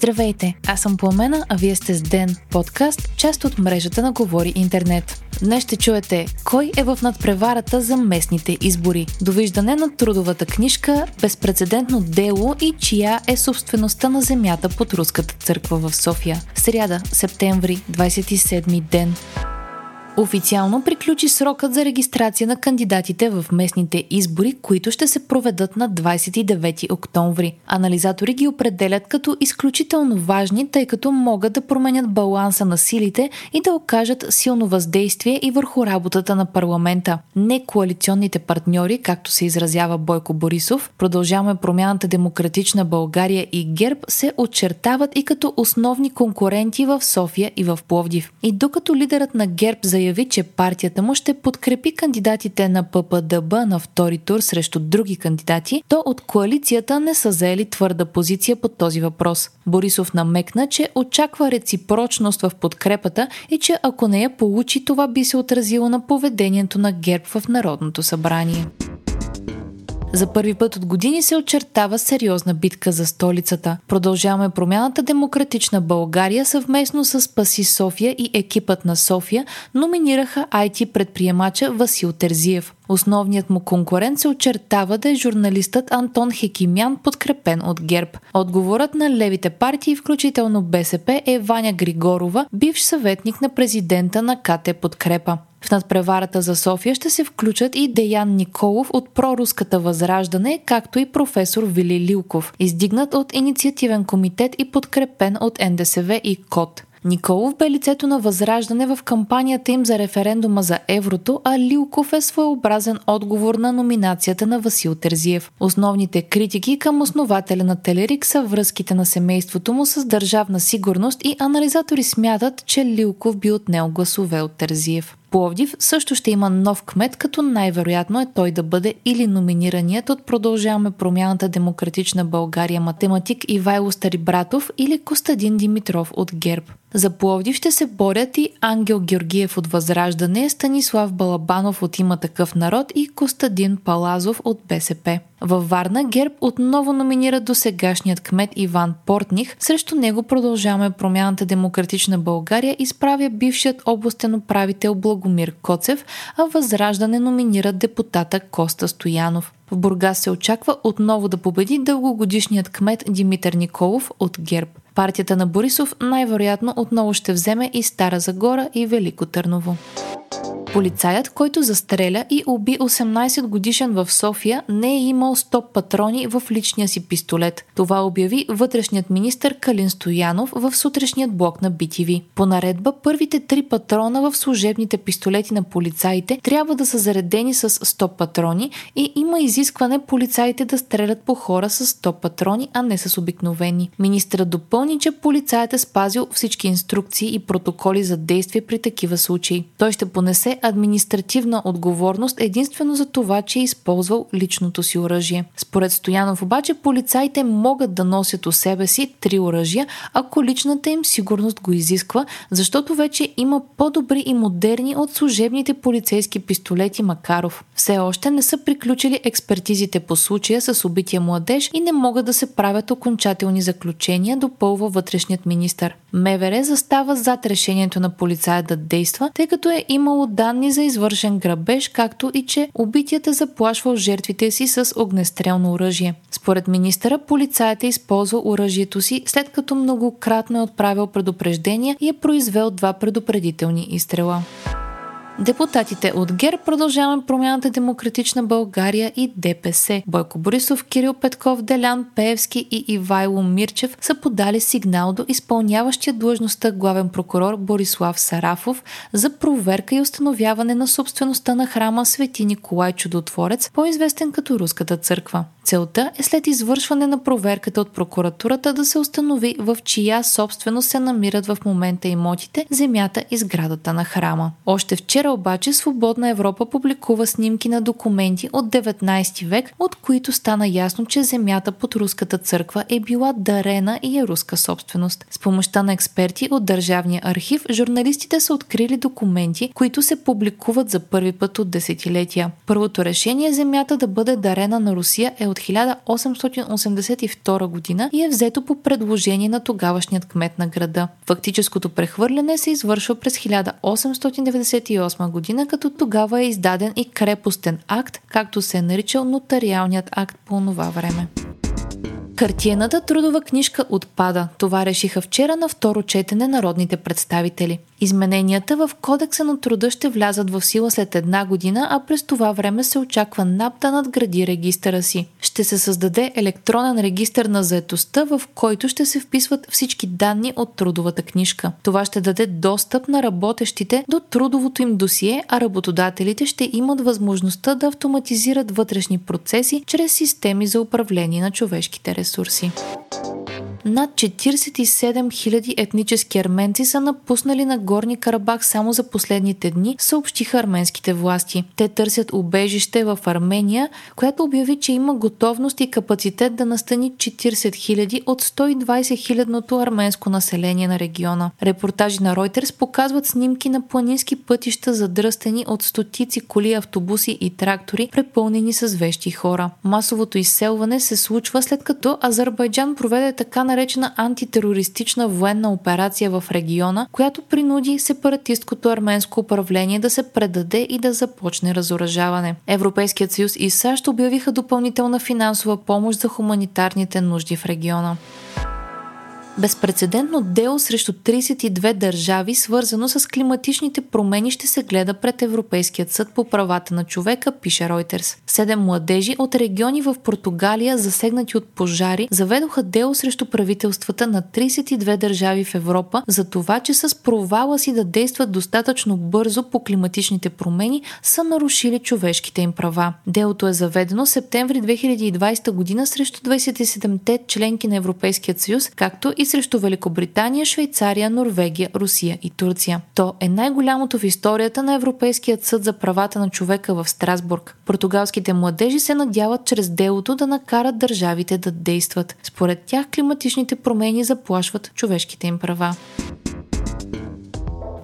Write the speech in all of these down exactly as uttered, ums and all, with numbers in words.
Здравейте, аз съм Пламена, а вие сте с Ден, подкаст, част от мрежата на Говори Интернет. Днес ще чуете кой е в надпреварата за местните избори, довиждане на трудовата книжка, безпрецедентно дело и чия е собствеността на земята под Руската църква в София. Сряда, септември, двадесет и седми ден. Официално приключи срокът за регистрация на кандидатите в местните избори, които ще се проведат на двадесет и девети октомври. Анализатори ги определят като изключително важни, тъй като могат да променят баланса на силите и да окажат силно въздействие и върху работата на парламента. Некоалиционните партньори, както се изразява Бойко Борисов, Продължаваме промяната, Демократична България и ГЕРБ, се очертават и като основни конкуренти в София и в Пловдив. И докато лидерът на ГЕРБ заяви, че партията му ще подкрепи кандидатите на П П Д Б на втори тур срещу други кандидати, то от коалицията не са заели твърда позиция по този въпрос. Борисов намекна, че очаква реципрочност в подкрепата и че ако не я получи, това би се отразило на поведението на ГЕРБ в Народното събрание. За първи път от години се очертава сериозна битка за столицата. Продължаваме промяната, Демократична България съвместно с Спаси София и екипът на София номинираха ай ти предприемача Васил Терзиев. Основният му конкурент се очертава да е журналистът Антон Хекимян, подкрепен от ГЕРБ. Отговорът на левите партии, включително БСП, е Ваня Григорова, бивш съветник на президента на К Т Подкрепа. В надпреварата за София ще се включат и Деян Николов от проруската Възраждане, както и професор Вили Лилков, издигнат от инициативен комитет и подкрепен от Н Д С В и КОД. Николов бе лицето на Възраждане в кампанията им за референдума за еврото, а Лилков е своеобразен отговор на номинацията на Васил Терзиев. Основните критики към основателя на Телерик са връзките на семейството му с Държавна сигурност и анализатори смятат, че Лилков би отнел гласове от Терзиев. Пловдив също ще има нов кмет, като най-вероятно е той да бъде или номинираният от Продължаваме промяната, Демократична България математик Ивайло Старибратов или Костадин Димитров от ГЕРБ. За Пловдив ще се борят и Ангел Георгиев от Възраждане, Станислав Балабанов от Има такъв народ и Костадин Палазов от БСП. Във Варна ГЕРБ отново номинира досегашният кмет Иван Портних, срещу него Продължаваме промяната, Демократична България изправя бившият областен управител Благомир Коцев, а Възраждане номинира депутата Коста Стоянов. В Бургас се очаква отново да победи дългогодишният кмет Димитър Николов от ГЕРБ. Партията на Борисов най-вероятно отново ще вземе и Стара Загора и Велико Търново. Полицаят, който застреля и уби осемнадесет годишен в София, не е имал сто патрони в личния си пистолет. Това обяви вътрешният министър Калин Стоянов в сутрешният блок на Б Т В. По наредба, първите три патрона в служебните пистолети на полицаите трябва да са заредени с сто патрони и има изискване полицаите да стрелят по хора с сто патрони, а не с обикновени. Министърът допълни, че полицаят е спазил всички инструкции и протоколи за действие при такива случаи. Той ще понесе административна отговорност единствено за това, че е използвал личното си оръжие. Според Стоянов обаче, полицаите могат да носят у себе си три оръжия, ако личната им сигурност го изисква, защото вече има по-добри и модерни от служебните полицейски пистолети Макаров. Все още не са приключили експертизите по случая с убития младеж и не могат да се правят окончателни заключения, допълва вътрешният министър. МВР застава зад решението на полицая да действа, тъй като е имало данни за извършен грабеж, както и че убитият е заплашвал жертвите си с огнестрелно оръжие. Според министъра, полицаят е използвал оръжието си, след като многократно е отправил предупреждения и е произвел два предупредителни изстрела. Депутатите от ГЕРБ, Продължаваме промяната, Демократична България и ДПС, Бойко Борисов, Кирил Петков, Делян Пеевски и Ивайло Мирчев, са подали сигнал до изпълняващия длъжността главен прокурор Борислав Сарафов за проверка и установяване на собствеността на храма Свети Николай Чудотворец, по-известен като Руската църква. Целта е след извършване на проверката от прокуратурата да се установи в чия собственост се намират в момента имотите, земята и сградата на храма. Още вчера вчера обаче Свободна Европа публикува снимки на документи от деветнайсети век, от които стана ясно, че земята под руската църква е била дарена и е руска собственост. С помощта на експерти от Държавния архив, журналистите са открили документи, които се публикуват за първи път от десетилетия. Първото решение земята да бъде дарена на Русия е от хиляда осемстотин осемдесет и втора година и е взето по предложение на тогавашният кмет на града. Фактическото прехвърляне се извършва през хиляда осемстотин деветдесет и осма година, като тогава е издаден и крепостен акт, както се е наричал нотариалният акт по онова време. Хартиената трудова книжка отпада. Това решиха вчера на второ четене народните представители. Измененията в Кодекса на труда ще влязат в сила след една година, а през това време се очаква НАП да надгради регистъра си. Ще се създаде електронен регистър на заетостта, в който ще се вписват всички данни от трудовата книжка. Това ще даде достъп на работещите до трудовото им досие, а работодателите ще имат възможността да автоматизират вътрешни процеси чрез системи за управление на човешките ресурси. Над четирийсет и седем хиляди етнически арменци са напуснали на Горни Карабах само за последните дни, съобщиха арменските власти. Те търсят убежище в Армения, която обяви, че има готовност и капацитет да настани четирийсет хиляди от сто и двайсет хилядното арменско население на региона. Репортажи на Reuters показват снимки на планински пътища, задръстени от стотици коли, автобуси и трактори, препълнени с вещи хора. Масовото изселване се случва след като Азербайджан проведе така наречена антитерористична военна операция в региона, която принуди сепаратисткото арменско управление да се предаде и да започне разоръжаване. Европейският съюз и САЩ обявиха допълнителна финансова помощ за хуманитарните нужди в региона. Безпрецедентно дело срещу трийсет и две държави, свързано с климатичните промени, ще се гледа пред Европейският съд по правата на човека, пише Reuters. Седем младежи от региони в Португалия, засегнати от пожари, заведоха дело срещу правителствата на трийсет и две държави в Европа за това, че с провала си да действат достатъчно бързо по климатичните промени, са нарушили човешките им права. Делото е заведено септември две хиляди и двайсета година срещу двайсет и седемте членки на Европейския съюз, както и срещу Великобритания, Швейцария, Норвегия, Русия и Турция. То е най-голямото в историята на Европейският съд за правата на човека в Страсбург. Португалските младежи се надяват чрез делото да накарат държавите да действат. Според тях климатичните промени заплашват човешките им права.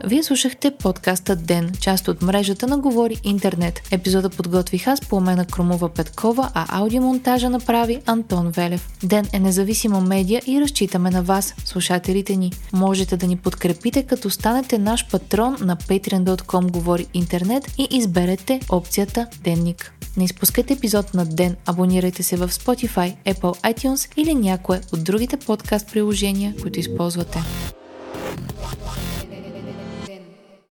Вие слушахте подкаста Ден, част от мрежата на Говори Интернет. Епизода подготвих аз, Пламена Крумова Петкова, а аудиомонтажа направи Антон Велев. Ден е независима медия и разчитаме на вас, слушателите ни. Можете да ни подкрепите, като станете наш патрон на patreon точка com Говори Интернет и изберете опцията Денник. Не изпускайте епизод на Ден, абонирайте се в Spotify, Apple iTunes или някое от другите подкаст приложения, които използвате.